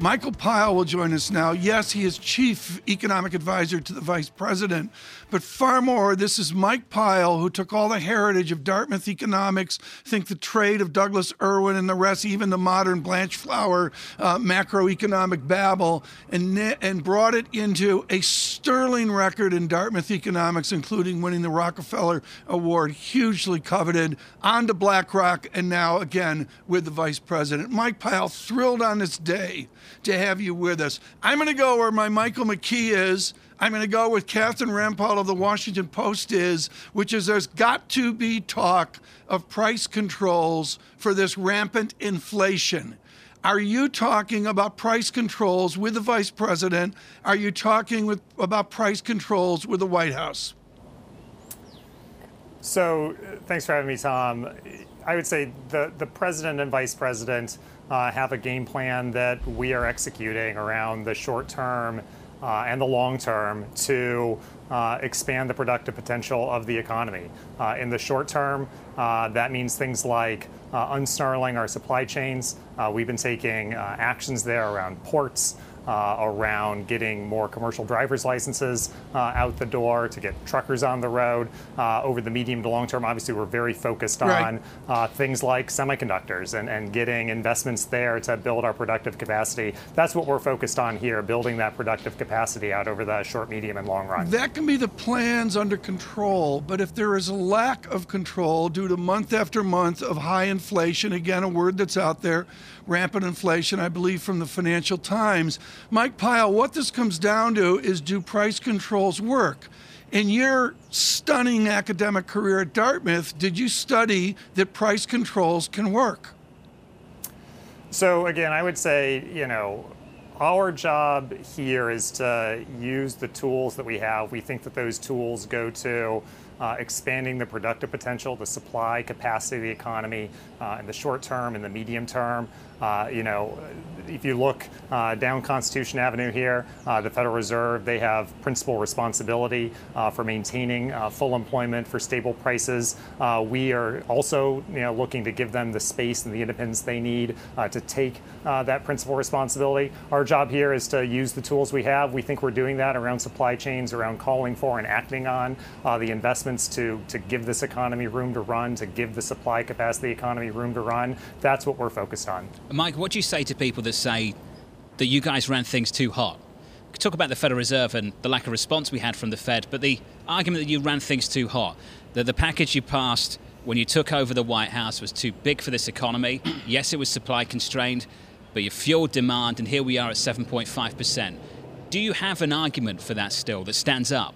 Michael Pyle will join us now. Yes, he is chief economic advisor to the vice president, but far more, this is Mike Pyle, who took all the heritage of Dartmouth economics, think the trade of Douglas Irwin and the rest, even the modern Blanchflower macroeconomic babble, and brought it into a sterling record in Dartmouth economics, including winning the Rockefeller Award, hugely coveted, on to BlackRock, and now again with the vice president. Mike Pyle, thrilled on this day to have you with us. I'm going to go where my Michael McKee is. I'm going to go with Catherine Rampell of The Washington Post is, which is there's got to be talk of price controls for this rampant inflation. Are you talking about price controls with the vice president? Are you talking about price controls with the White House? So thanks for having me, Tom. I would say the president and vice president have a game plan that we are executing around the short term and the long term to expand the productive potential of the economy. In the short term, that means things like unsnarling our supply chains. We've been taking actions there around ports, around getting more commercial driver's licenses out the door to get truckers on the road. Over the medium to long term, obviously, we're very focused on things like semiconductors and getting investments there to build our productive capacity. That's what we're focused on here, building that productive capacity out over the short, medium, and long run. That can be the plans under control, but if there is a lack of control due to month after month of high inflation, again, a word that's out there, rampant inflation, I believe, from the Financial Times. Mike Pyle, what this comes down to is, do price controls work? In your stunning academic career at Dartmouth, did you study that price controls can work? So again, I would say, our job here is to use the tools that we have. We think that those tools go to expanding the productive potential, the supply capacity of the economy in the short term, in the medium term. If you look down Constitution Avenue here, the Federal Reserve, they have principal responsibility for maintaining full employment, for stable prices. We are also looking to give them the space and the independence they need to take that principal responsibility. Our job here is to use the tools we have. We think we're doing that around supply chains, around calling for and acting on the investments to give this economy room to run, to give the supply capacity of the economy room to run. That's what we're focused on. Mike, what do you say to people that say that you guys ran things too hot? We could talk about the Federal Reserve and the lack of response we had from the Fed, but the argument that you ran things too hot, that the package you passed when you took over the White House was too big for this economy. Yes, it was supply constrained, but you fueled demand, and here we are at 7.5%. Do you have an argument for that still that stands up?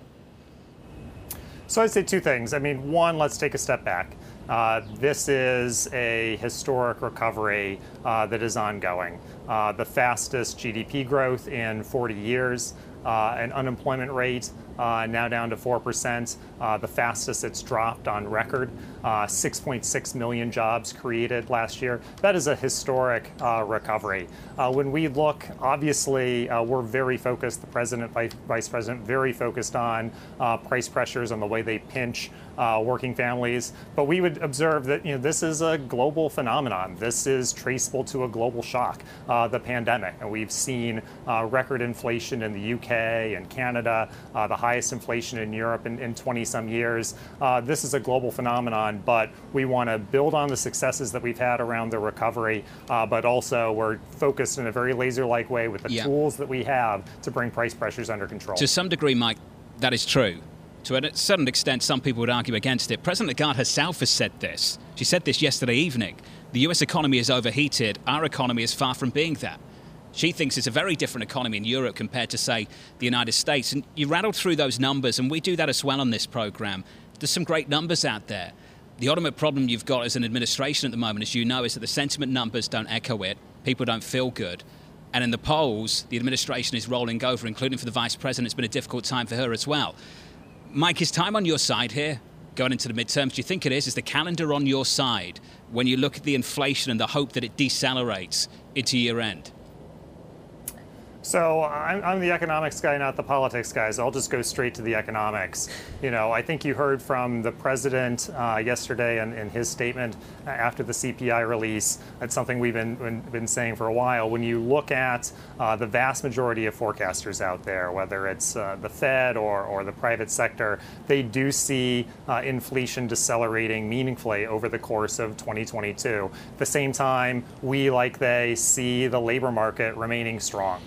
So I'd say two things. One, let's take a step back. This is a historic recovery that is ongoing. The fastest GDP growth in 40 years, an unemployment rate now down to 4%, the fastest it's dropped on record, 6.6 million jobs created last year. That is a historic recovery. When we look, obviously, we're very focused, the president, vice president, very focused on price pressures and the way they pinch working families. But we would observe that this is a global phenomenon. This is traceable to a global shock, the pandemic. And we've seen record inflation in the UK and Canada, the highest inflation in Europe in 20-some years. This is a global phenomenon, but we want to build on the successes that we've had around the recovery, but also we're focused in a very laser-like way with the tools that we have to bring price pressures under control. To some degree, Mike, that is true. To a certain extent, some people would argue against it. President Lagarde herself has said this. She said this yesterday evening. The U.S. economy is overheated. Our economy is far from being that. She thinks it's a very different economy in Europe compared to, say, the United States. And you rattled through those numbers, and we do that as well on this program. There's some great numbers out there. The ultimate problem you've got as an administration at the moment, as you know, is that the sentiment numbers don't echo it. People don't feel good. And in the polls, the administration is rolling over, including for the vice president. It's been a difficult time for her as well. Mike, is time on your side here going into the midterms? Do you think it is? Is the calendar on your side when you look at the inflation and the hope that it decelerates into year end? So I'm the economics guy, not the politics guy, so I'll just go straight to the economics. You know, I think you heard from the president yesterday in his statement after the CPI release. That's something we've been saying for a while. When you look at the vast majority of forecasters out there, whether it's the Fed or the private sector, they do see inflation decelerating meaningfully over the course of 2022. At the same time, we, like they, see the labor market remaining strong.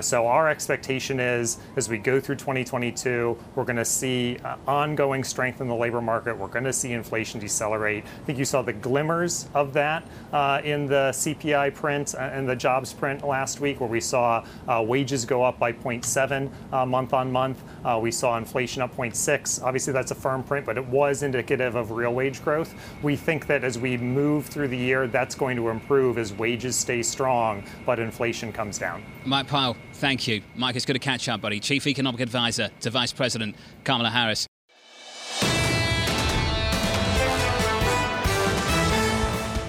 So our expectation is, as we go through 2022, we're going to see ongoing strength in the labor market. We're going to see inflation decelerate. I think you saw the glimmers of that in the CPI print and the jobs print last week, where we saw wages go up by 0.7 month on month. We saw inflation up 0.6. Obviously, that's a firm print, but it was indicative of real wage growth. We think that as we move through the year, that's going to improve as wages stay strong, but inflation comes down. Mike Pyle, thank you. Mike, it's good to catch up, buddy. Chief Economic Advisor to Vice President Kamala Harris.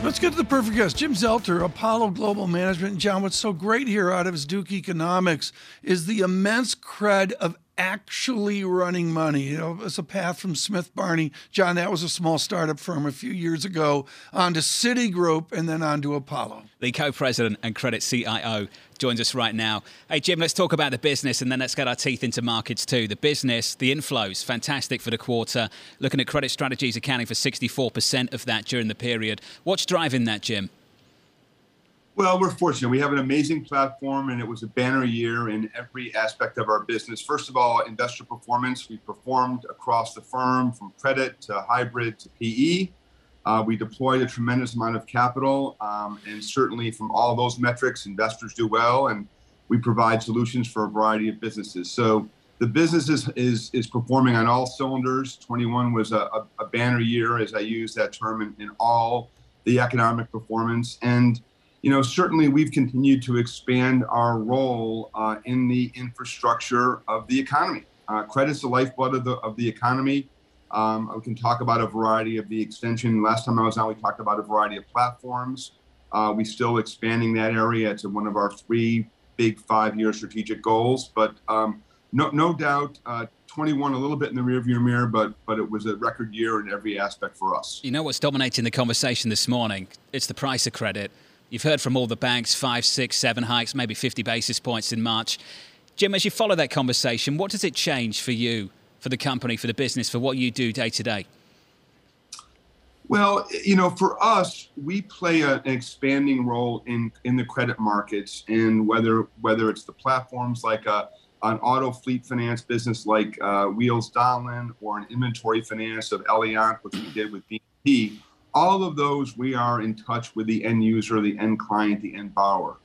Let's get to the perfect guest. Jim Zelter, Apollo Global Management. And John, what's so great here out of his Duke Economics is the immense cred of actually running money. You know, it's a path from Smith Barney. John, that was a small startup firm a few years ago, onto Citigroup and then onto Apollo. The co-president and credit CIO joins us right now. Hey, Jim, let's talk about the business and then let's get our teeth into markets too. The business, the inflows, fantastic for the quarter. Looking at credit strategies accounting for 64% of that during the period. What's driving that, Jim? Well, we're fortunate. We have an amazing platform, and it was a banner year in every aspect of our business. First of all, investor performance. We performed across the firm from credit to hybrid to PE. We deployed a tremendous amount of capital, and certainly from all those metrics, investors do well, and we provide solutions for a variety of businesses. So the business is performing on all cylinders. 21 was a banner year, as I use that term, in all the economic performance. And you know, certainly we've continued to expand our role in the infrastructure of the economy. Credit's the lifeblood of the economy. We can talk about a variety of the extension. Last time I was on, we talked about a variety of platforms. We're still expanding that area. It's one of our three big five-year strategic goals. But no doubt, 21 a little bit in the rearview mirror, but it was a record year in every aspect for us. You know what's dominating the conversation this morning? It's the price of credit. You've heard from all the banks, 5, 6, 7 hikes, maybe 50 basis points in March. Jim, as you follow that conversation, what does it change for you, for the company, for the business, for what you do day to day? Well, you know, for us, we play an expanding role in the credit markets, and whether it's the platforms like an auto fleet finance business like Wheels Donlen or an inventory finance of Alliant, which we did with BP. All of those, we are in touch with the end user, the end client, the end borrower.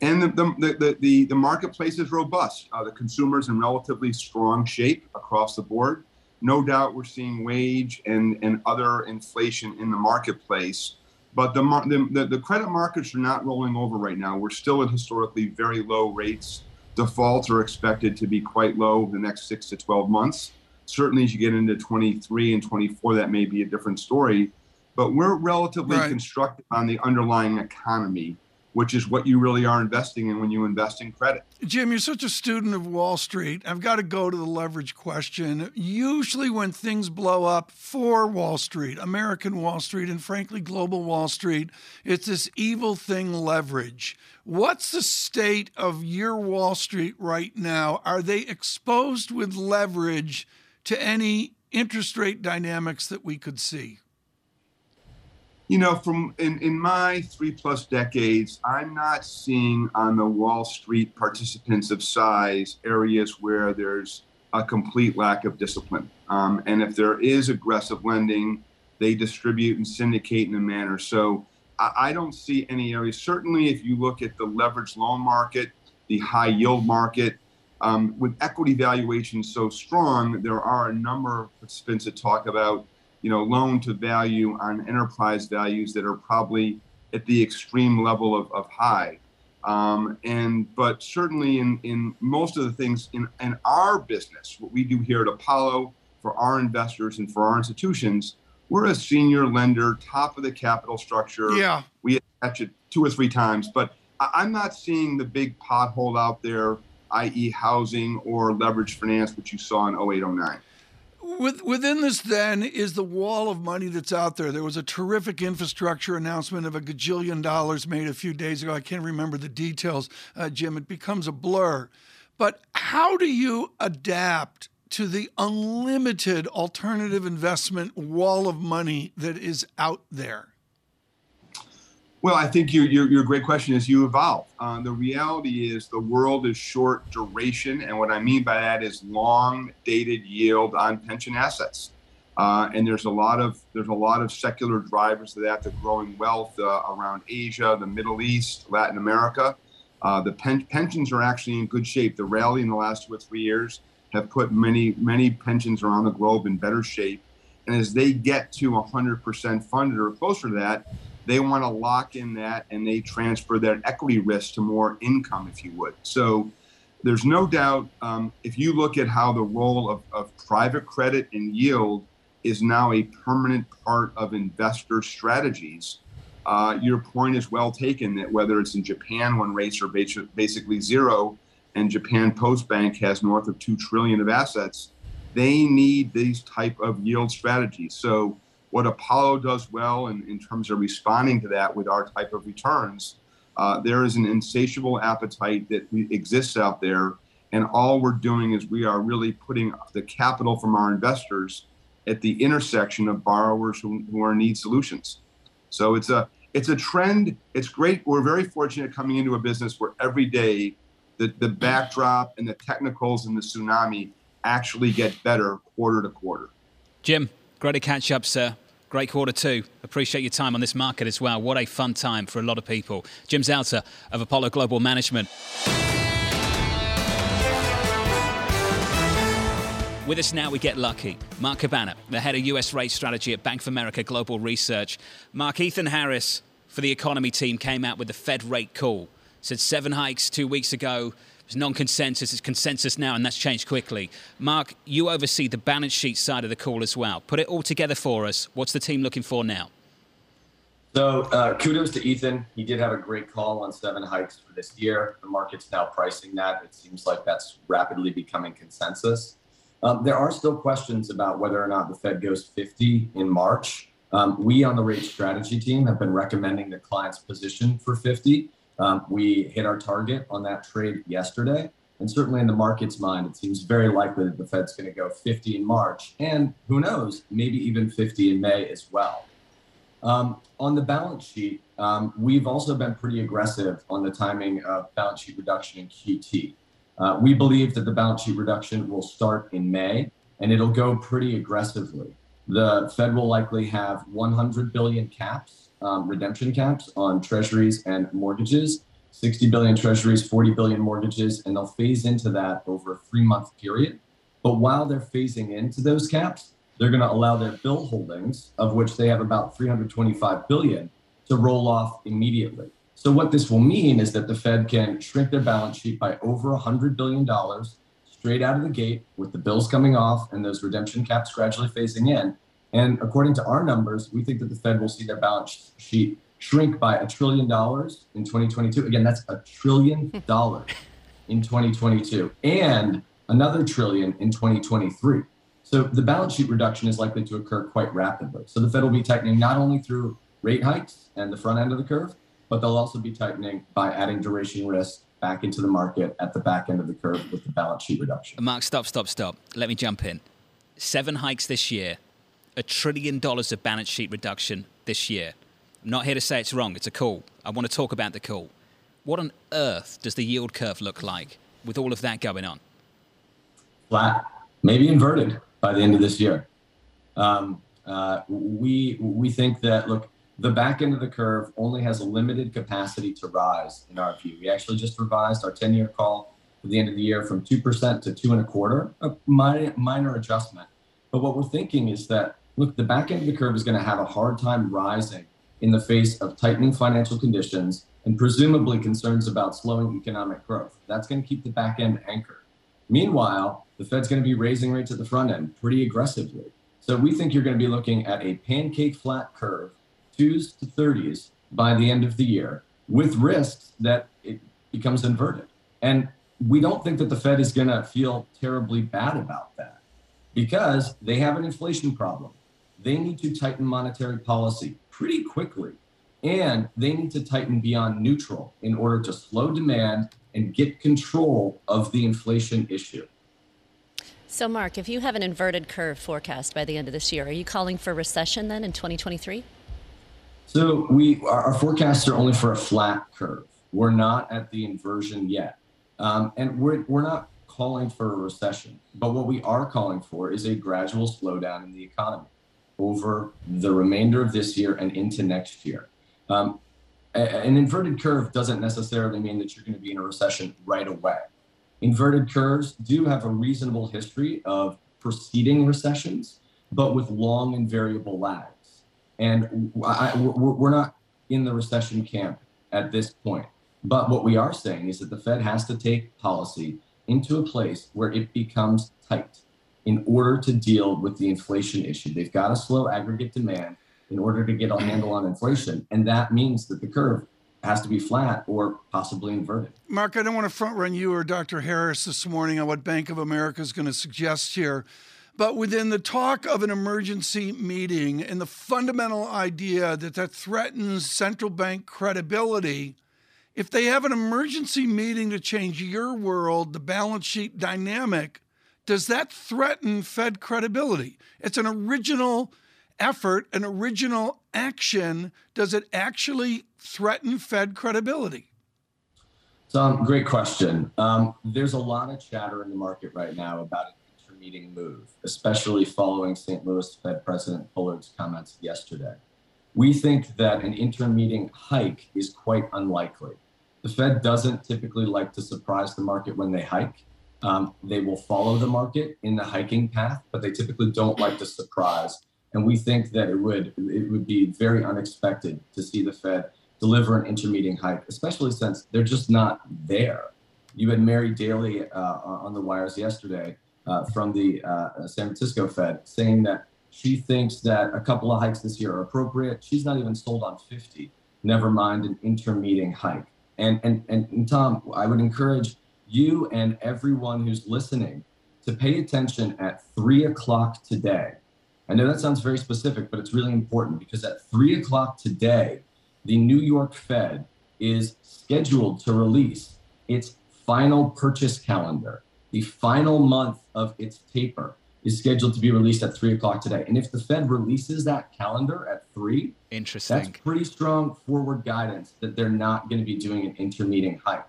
And the marketplace is robust. The consumer's in relatively strong shape across the board. No doubt we're seeing wage and other inflation in the marketplace. But the credit markets are not rolling over right now. We're still at historically very low rates. Defaults are expected to be quite low the next 6 to 12 months. Certainly as you get into 23 and 24, that may be a different story. But we're relatively constructive on the underlying economy, which is what you really are investing in when you invest in credit. Jim, you're such a student of Wall Street. I've got to go to the leverage question. Usually when things blow up for Wall Street, American Wall Street, and frankly, global Wall Street, it's this evil thing, leverage. What's the state of your Wall Street right now? Are they exposed with leverage to any interest rate dynamics that we could see? You know, from in my 3+ decades, I'm not seeing on the Wall Street participants of size areas where there's a complete lack of discipline. And if there is aggressive lending, they distribute and syndicate in a manner. So I don't see any areas. Certainly, if you look at the leveraged loan market, the high yield market, with equity valuations so strong, there are a number of participants that talk about, you know, loan to value on enterprise values that are probably at the extreme level of high. But certainly in most of the things in our business, what we do here at Apollo for our investors and for our institutions, we're a senior lender, top of the capital structure. Yeah. We attach it 2 or 3 times, but I'm not seeing the big pothole out there, i.e. housing or leveraged finance, which you saw in 08-09. Within this, then, is the wall of money that's out there. There was a terrific infrastructure announcement of $1 gajillion made a few days ago. I can't remember the details, Jim. It becomes a blur. But how do you adapt to the unlimited alternative investment wall of money that is out there? Well, I think your great question is you evolve. The reality is the world is short duration. And what I mean by that is long dated yield on pension assets. And there's a lot of secular drivers to that, the growing wealth around Asia, the Middle East, Latin America. The pensions are actually in good shape. The rally in the last 2 or 3 years have put many, many pensions around the globe in better shape. And as they get to 100% funded or closer to that, they want to lock in that, and they transfer their equity risk to more income, if you would. So there's no doubt, if you look at how the role of private credit and yield is now a permanent part of investor strategies, your point is well taken that whether it's in Japan when rates are basically zero and Japan Post Bank has north of $2 trillion of assets, they need these type of yield strategies. So what Apollo does well in terms of responding to that with our type of returns, there is an insatiable appetite that exists out there. And all we're doing is we are really putting the capital from our investors at the intersection of borrowers who are in need solutions. So it's a trend. It's great. We're very fortunate coming into a business where every day the backdrop and the technicals and the tsunami actually get better quarter to quarter. Jim, great to catch up, sir. Great quarter 2. Appreciate your time on this market as well. What a fun time for a lot of people. Jim Zelter of Apollo Global Management. With us now, we get lucky. Mark Cabana, the head of US rate strategy at Bank of America Global Research. Mark, Ethan Harris for the economy team came out with the Fed rate call. Said 7 hikes 2 weeks ago. It's non-consensus, it's consensus now, and that's changed quickly. Mark, you oversee the balance sheet side of the call as well. Put it all together for us. What's the team looking for now? So kudos to Ethan. He did have a great call on 7 hikes for this year. The market's now pricing that. It seems like that's rapidly becoming consensus. There are still questions about whether or not the Fed goes 50 in March. We on the rate strategy team have been recommending the client's position for 50. We hit our target on that trade yesterday. And certainly in the market's mind, it seems very likely that the Fed's going to go 50 in March. And who knows, maybe even 50 in May as well. On the balance sheet, we've also been pretty aggressive on the timing of balance sheet reduction in QT. We believe that the balance sheet reduction will start in May, and it'll go pretty aggressively. The Fed will likely have $100 billion caps. Redemption caps on treasuries and mortgages, 60 billion treasuries, 40 billion mortgages, and they'll phase into that over a 3-month period. But while they're phasing into those caps, they're going to allow their bill holdings, of which they have about 325 billion, to roll off immediately. So what this will mean is that the Fed can shrink their balance sheet by over $100 billion straight out of the gate with the bills coming off and those redemption caps gradually phasing in. And according to our numbers, we think that the Fed will see their balance sheet shrink by $1 trillion in 2022. Again, that's $1 trillion in 2022 and another $1 trillion in 2023. So the balance sheet reduction is likely to occur quite rapidly. So the Fed will be tightening not only through rate hikes and the front end of the curve, but they'll also be tightening by adding duration risk back into the market at the back end of the curve with the balance sheet reduction. Mark, stop. Let me jump in. 7 hikes this year. $1 trillion of balance sheet reduction this year. I'm not here to say it's wrong. It's a call. I want to talk about the call. What on earth does the yield curve look like with all of that going on? Flat, maybe inverted by the end of this year. We think that, look, the back end of the curve only has a limited capacity to rise in our view. We actually just revised our 10-year call at the end of the year from 2% to 2.25%, a minor adjustment. But what we're thinking is that, look, the back end of the curve is going to have a hard time rising in the face of tightening financial conditions and presumably concerns about slowing economic growth. That's going to keep the back end anchored. Meanwhile, the Fed's going to be raising rates at the front end pretty aggressively. So we think you're going to be looking at a pancake flat curve, 2s to 30s by the end of the year, with risks that it becomes inverted. And we don't think that the Fed is going to feel terribly bad about that because they have an inflation problem. They need to tighten monetary policy pretty quickly, and they need to tighten beyond neutral in order to slow demand and get control of the inflation issue. So, Mark, if you have an inverted curve forecast by the end of this year, are you calling for recession then in 2023? So our forecasts are only for a flat curve. We're not at the inversion yet. And we're not calling for a recession, but what we are calling for is a gradual slowdown in the economy over the remainder of this year and into next year. An inverted curve doesn't necessarily mean that you're going to be in a recession right away. Inverted curves do have a reasonable history of preceding recessions, but with long and variable lags. And we're not in the recession camp at this point. But what we are saying is that the Fed has to take policy into a place where it becomes tight in order to deal with the inflation issue. They've got to slow aggregate demand in order to get a handle on inflation. And that means that the curve has to be flat or possibly inverted. Mark, I don't want to front run you or Dr. Harris this morning on what Bank of America is going to suggest here. But within the talk of an emergency meeting and the fundamental idea that that threatens central bank credibility, if they have an emergency meeting to change your world, the balance sheet dynamic, does that threaten Fed credibility? It's an original effort, an original action. Does it actually threaten Fed credibility? Tom, great question. There's a lot of chatter in the market right now about an intermeeting move, especially following St. Louis Fed President Pollard's comments yesterday. We think that an intermeeting hike is quite unlikely. The Fed doesn't typically like to surprise the market when they hike. They will follow the market in the hiking path, but they typically don't like to surprise. And we think that it would be very unexpected to see the Fed deliver an intermeeting hike, especially since they're just not there. You had Mary Daly on the wires yesterday from the San Francisco Fed saying that she thinks that a couple of hikes this year are appropriate. She's not even sold on 50, never mind an intermeeting hike. And Tom, I would encourage you and everyone who's listening to pay attention at 3 o'clock today. I know that sounds very specific, but it's really important because at 3 o'clock today, the New York Fed is scheduled to release its final purchase calendar. The final month of its taper is scheduled to be released at 3 o'clock today. And if the Fed releases that calendar at 3, that's pretty strong forward guidance that they're not going to be doing an intermeeting hike.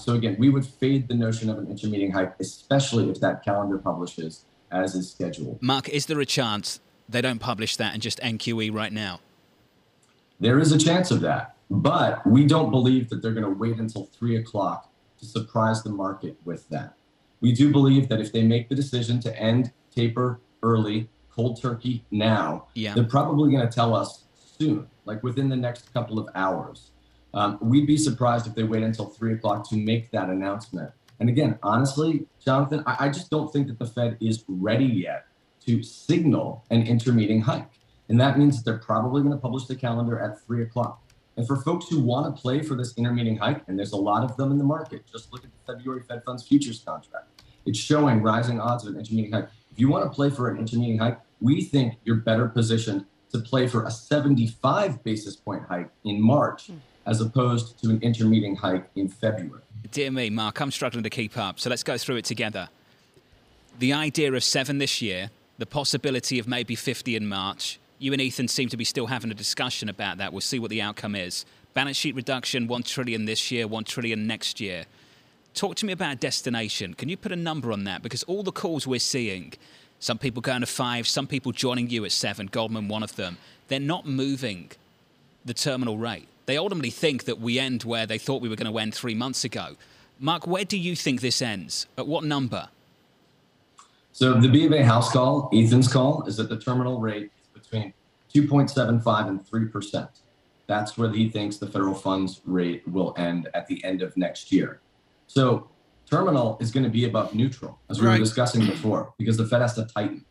So again, we would fade the notion of an intermeeting hike, especially if that calendar publishes as is scheduled. Mark, is there a chance they don't publish that and just NQE right now? There is a chance of that, but we don't believe that they're going to wait until 3 o'clock to surprise the market with that. We do believe that if they make the decision to end taper early, cold turkey now, they're probably going to tell us soon, like within the next couple of hours. We'd be surprised if they wait until 3 o'clock to make that announcement. And again, honestly, Jonathan, I just don't think that the Fed is ready yet to signal an intermeeting hike. And that means that they're probably going to publish the calendar at 3 o'clock. And for folks who want to play for this intermeeting hike, and there's a lot of them in the market, just look at the February Fed Funds futures contract. It's showing rising odds of an intermeeting hike. If you want to play for an intermeeting hike, we think you're better positioned to play for a 75 basis point hike in March as opposed to an intermeeting hike in February. Dear me, Mark, I'm struggling to keep up. So let's go through it together. The idea of 7 this year, the possibility of maybe 50 in March. You and Ethan seem to be still having a discussion about that. We'll see what the outcome is. Balance sheet reduction, 1 trillion this year, 1 trillion next year. Talk to me about destination. Can you put a number on that? Because all the calls we're seeing, some people going to 5, some people joining you at 7, Goldman one of them, they're not moving the terminal rate. They ultimately think that we end where they thought we were going to end 3 months ago. Mark, where do you think this ends? At what number? So the B of A house call, Ethan's call, is that the terminal rate between 2.75 and 3%. That's where he thinks the federal funds rate will end at the end of next year. So terminal is going to be above neutral, as we were discussing before, because the Fed has to tighten.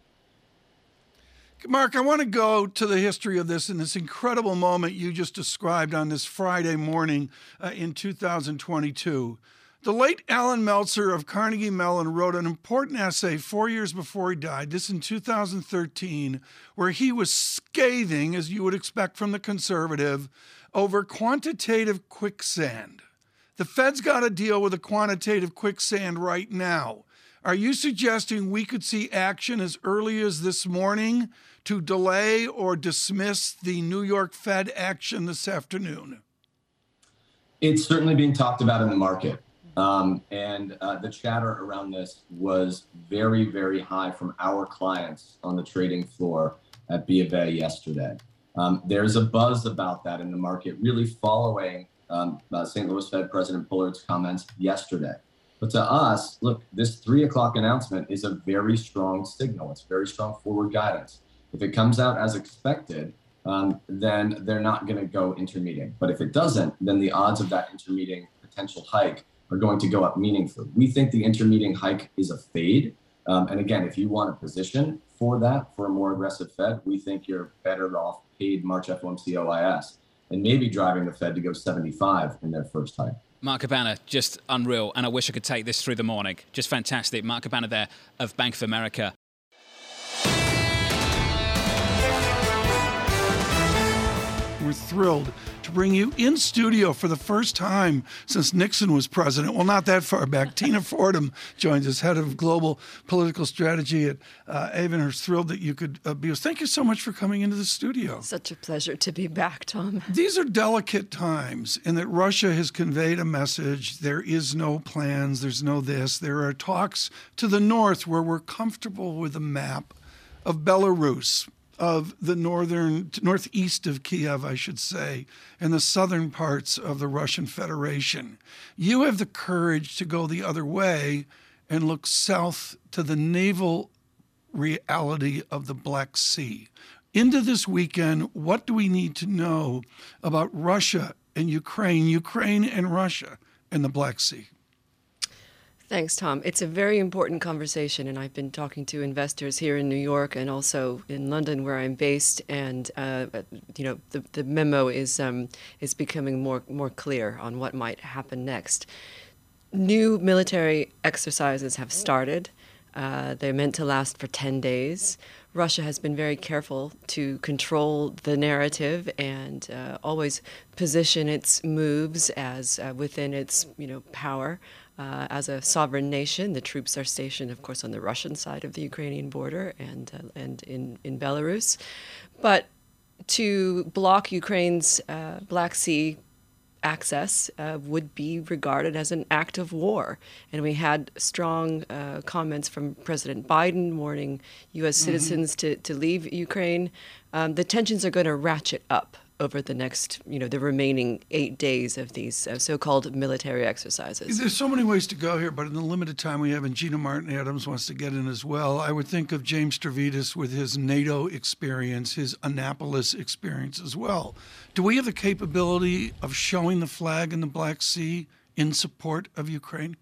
Mark, I want to go to the history of this and this incredible moment you just described on this Friday morning in 2022. The late Alan Meltzer of Carnegie Mellon wrote an important essay 4 years before he died, this in 2013, where he was scathing, as you would expect from the conservative, over quantitative quicksand. The Fed's got to deal with a quantitative quicksand right now. Are you suggesting we could see action as early as this morning to delay or dismiss the New York Fed action this afternoon? It's certainly being talked about in the market. The chatter around this was very, very high from our clients on the trading floor at B of A yesterday. There's a buzz about that in the market, really following St. Louis Fed President Bullard's comments yesterday. But to us, look, this 3 o'clock announcement is a very strong signal. It's very strong forward guidance. If it comes out as expected, then they're not going to go intermeeting. But if it doesn't, then the odds of that intermeeting potential hike are going to go up meaningfully. We think the intermeeting hike is a fade. And again, if you want a position for that, for a more aggressive Fed, we think you're better off paid March FOMC OIS and maybe driving the Fed to go 75 in their first hike. Mark Cabana, just unreal. And I wish I could take this through the morning. Just fantastic. Mark Cabana there of Bank of America. We're thrilled to bring you in studio for the first time since Nixon was president. Well, not that far back. Tina Fordham joins us, head of global political strategy at Avonhurst. Thrilled that you could be with us. Thank you so much for coming into the studio. Such a pleasure to be back, Tom. These are delicate times in that Russia has conveyed a message. There is no plans. There's no this. There are talks to the north where we're comfortable with a map of Belarus, of the northeast of Kiev, I should say, and the southern parts of the Russian Federation. You have the courage to go the other way and look south to the naval reality of the Black Sea. Into this weekend, what do we need to know about Russia and Ukraine, Ukraine and Russia and the Black Sea? Thanks, Tom. It's a very important conversation, and I've been talking to investors here in New York and also in London, where I'm based. And the memo is becoming more clear on what might happen next. New military exercises have started. They're meant to last for 10 days. Russia has been very careful to control the narrative and always position its moves as within its power. As a sovereign nation, the troops are stationed, of course, on the Russian side of the Ukrainian border and in Belarus. But to block Ukraine's Black Sea access would be regarded as an act of war. And we had strong comments from President Biden warning U.S. citizens to leave Ukraine. The tensions are going to ratchet up over the next, the remaining 8 days of these so-called military exercises. There's so many ways to go here, but in the limited time we have, and Gina Martin Adams wants to get in as well, I would think of James Stravitas with his NATO experience, his Annapolis experience as well. Do we have the capability of showing the flag in the Black Sea in support of Ukraine?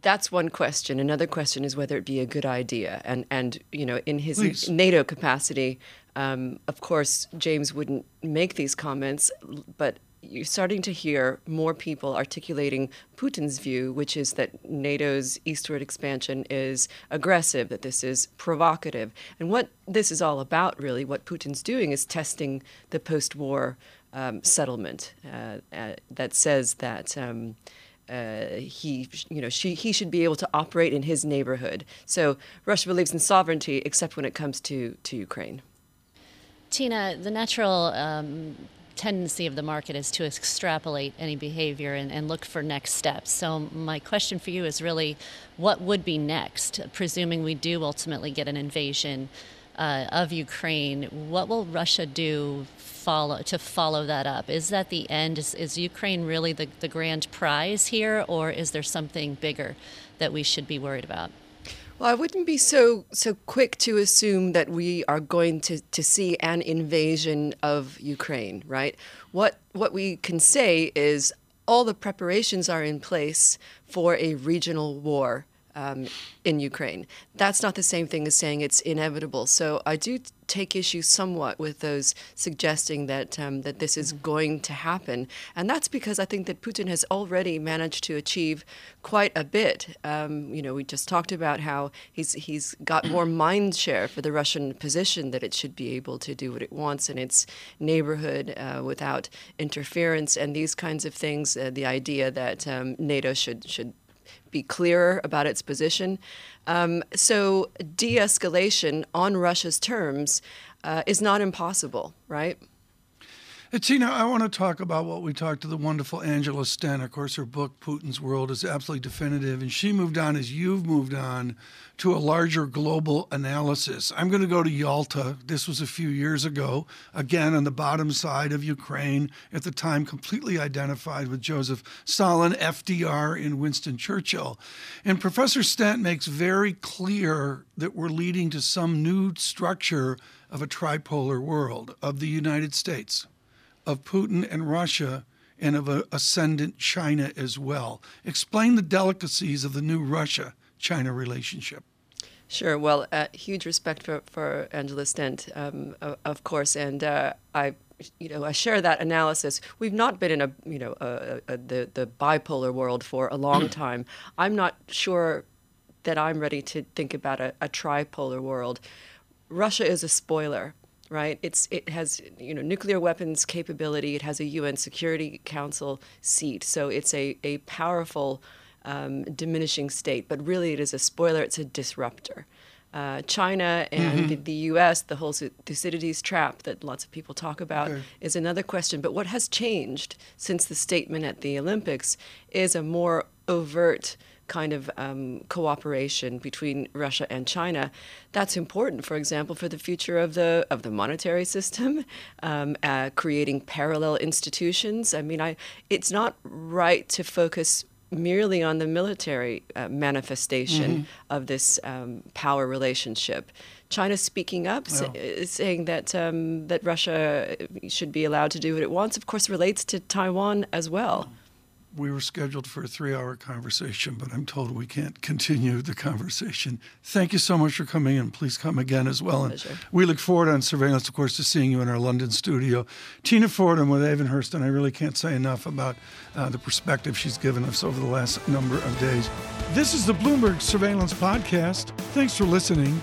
That's one question. Another question is whether it be a good idea. And in his NATO capacity, of course, James wouldn't make these comments, but you're starting to hear more people articulating Putin's view, which is that NATO's eastward expansion is aggressive, that this is provocative. And what this is all about, really, what Putin's doing is testing the post-war settlement that says that he should be able to operate in his neighborhood. So Russia believes in sovereignty, except when it comes to Ukraine. Tina, the natural tendency of the market is to extrapolate any behavior and look for next steps. So my question for you is really, what would be next? Presuming we do ultimately get an invasion of Ukraine, what will Russia do to follow that up? Is that the end? Is Ukraine really the grand prize here, or is there something bigger that we should be worried about? Well, I wouldn't be so quick to assume that we are going to see an invasion of Ukraine, right? What we can say is all the preparations are in place for a regional war in Ukraine. That's not the same thing as saying it's inevitable. So I do take issue somewhat with those suggesting that that this is going to happen. And that's because I think that Putin has already managed to achieve quite a bit. You know, we just talked about how he's got more mind share for the Russian position, that it should be able to do what it wants in its neighborhood without interference and these kinds of things, the idea that NATO should be clearer about its position. So de-escalation on Russia's terms is not impossible, right? Tina, I want to talk about what we talked to the wonderful Angela Stent. Of course, her book, Putin's World, is absolutely definitive. And she moved on, as you've moved on, to a larger global analysis. I'm going to go to Yalta. This was a few years ago, again, on the bottom side of Ukraine, at the time completely identified with Joseph Stalin, FDR, and Winston Churchill. And Professor Stent makes very clear that we're leading to some new structure of a tripolar world, of the United States, of Putin and Russia, and of an ascendant China as well. Explain the delicacies of the new Russia-China relationship. Sure. Well, huge respect for Angela Stent, of course, and I share that analysis. We've not been in the bipolar world for a long time. I'm not sure that I'm ready to think about a tripolar world. Russia is a spoiler. Right, it has nuclear weapons capability. It has a UN Security Council seat, so it's a powerful diminishing state. But really, it is a spoiler. It's a disruptor. China and the U.S., the whole Thucydides trap that lots of people talk about is another question. But what has changed since the statement at the Olympics is a more overt kind of cooperation between Russia and China. That's important, for example, for the future of the monetary system, creating parallel institutions. I mean, it's not right to focus merely on the military manifestation of this power relationship. China speaking up, saying that Russia should be allowed to do what it wants, of course, relates to Taiwan as well. Oh. We were scheduled for a 3-hour conversation, but I'm told we can't continue the conversation. Thank you so much for coming in. Please come again as well. And we look forward on Surveillance, of course, to seeing you in our London studio. Tina Fordham with Avonhurst, and I really can't say enough about the perspective she's given us over the last number of days. This is the Bloomberg Surveillance Podcast. Thanks for listening.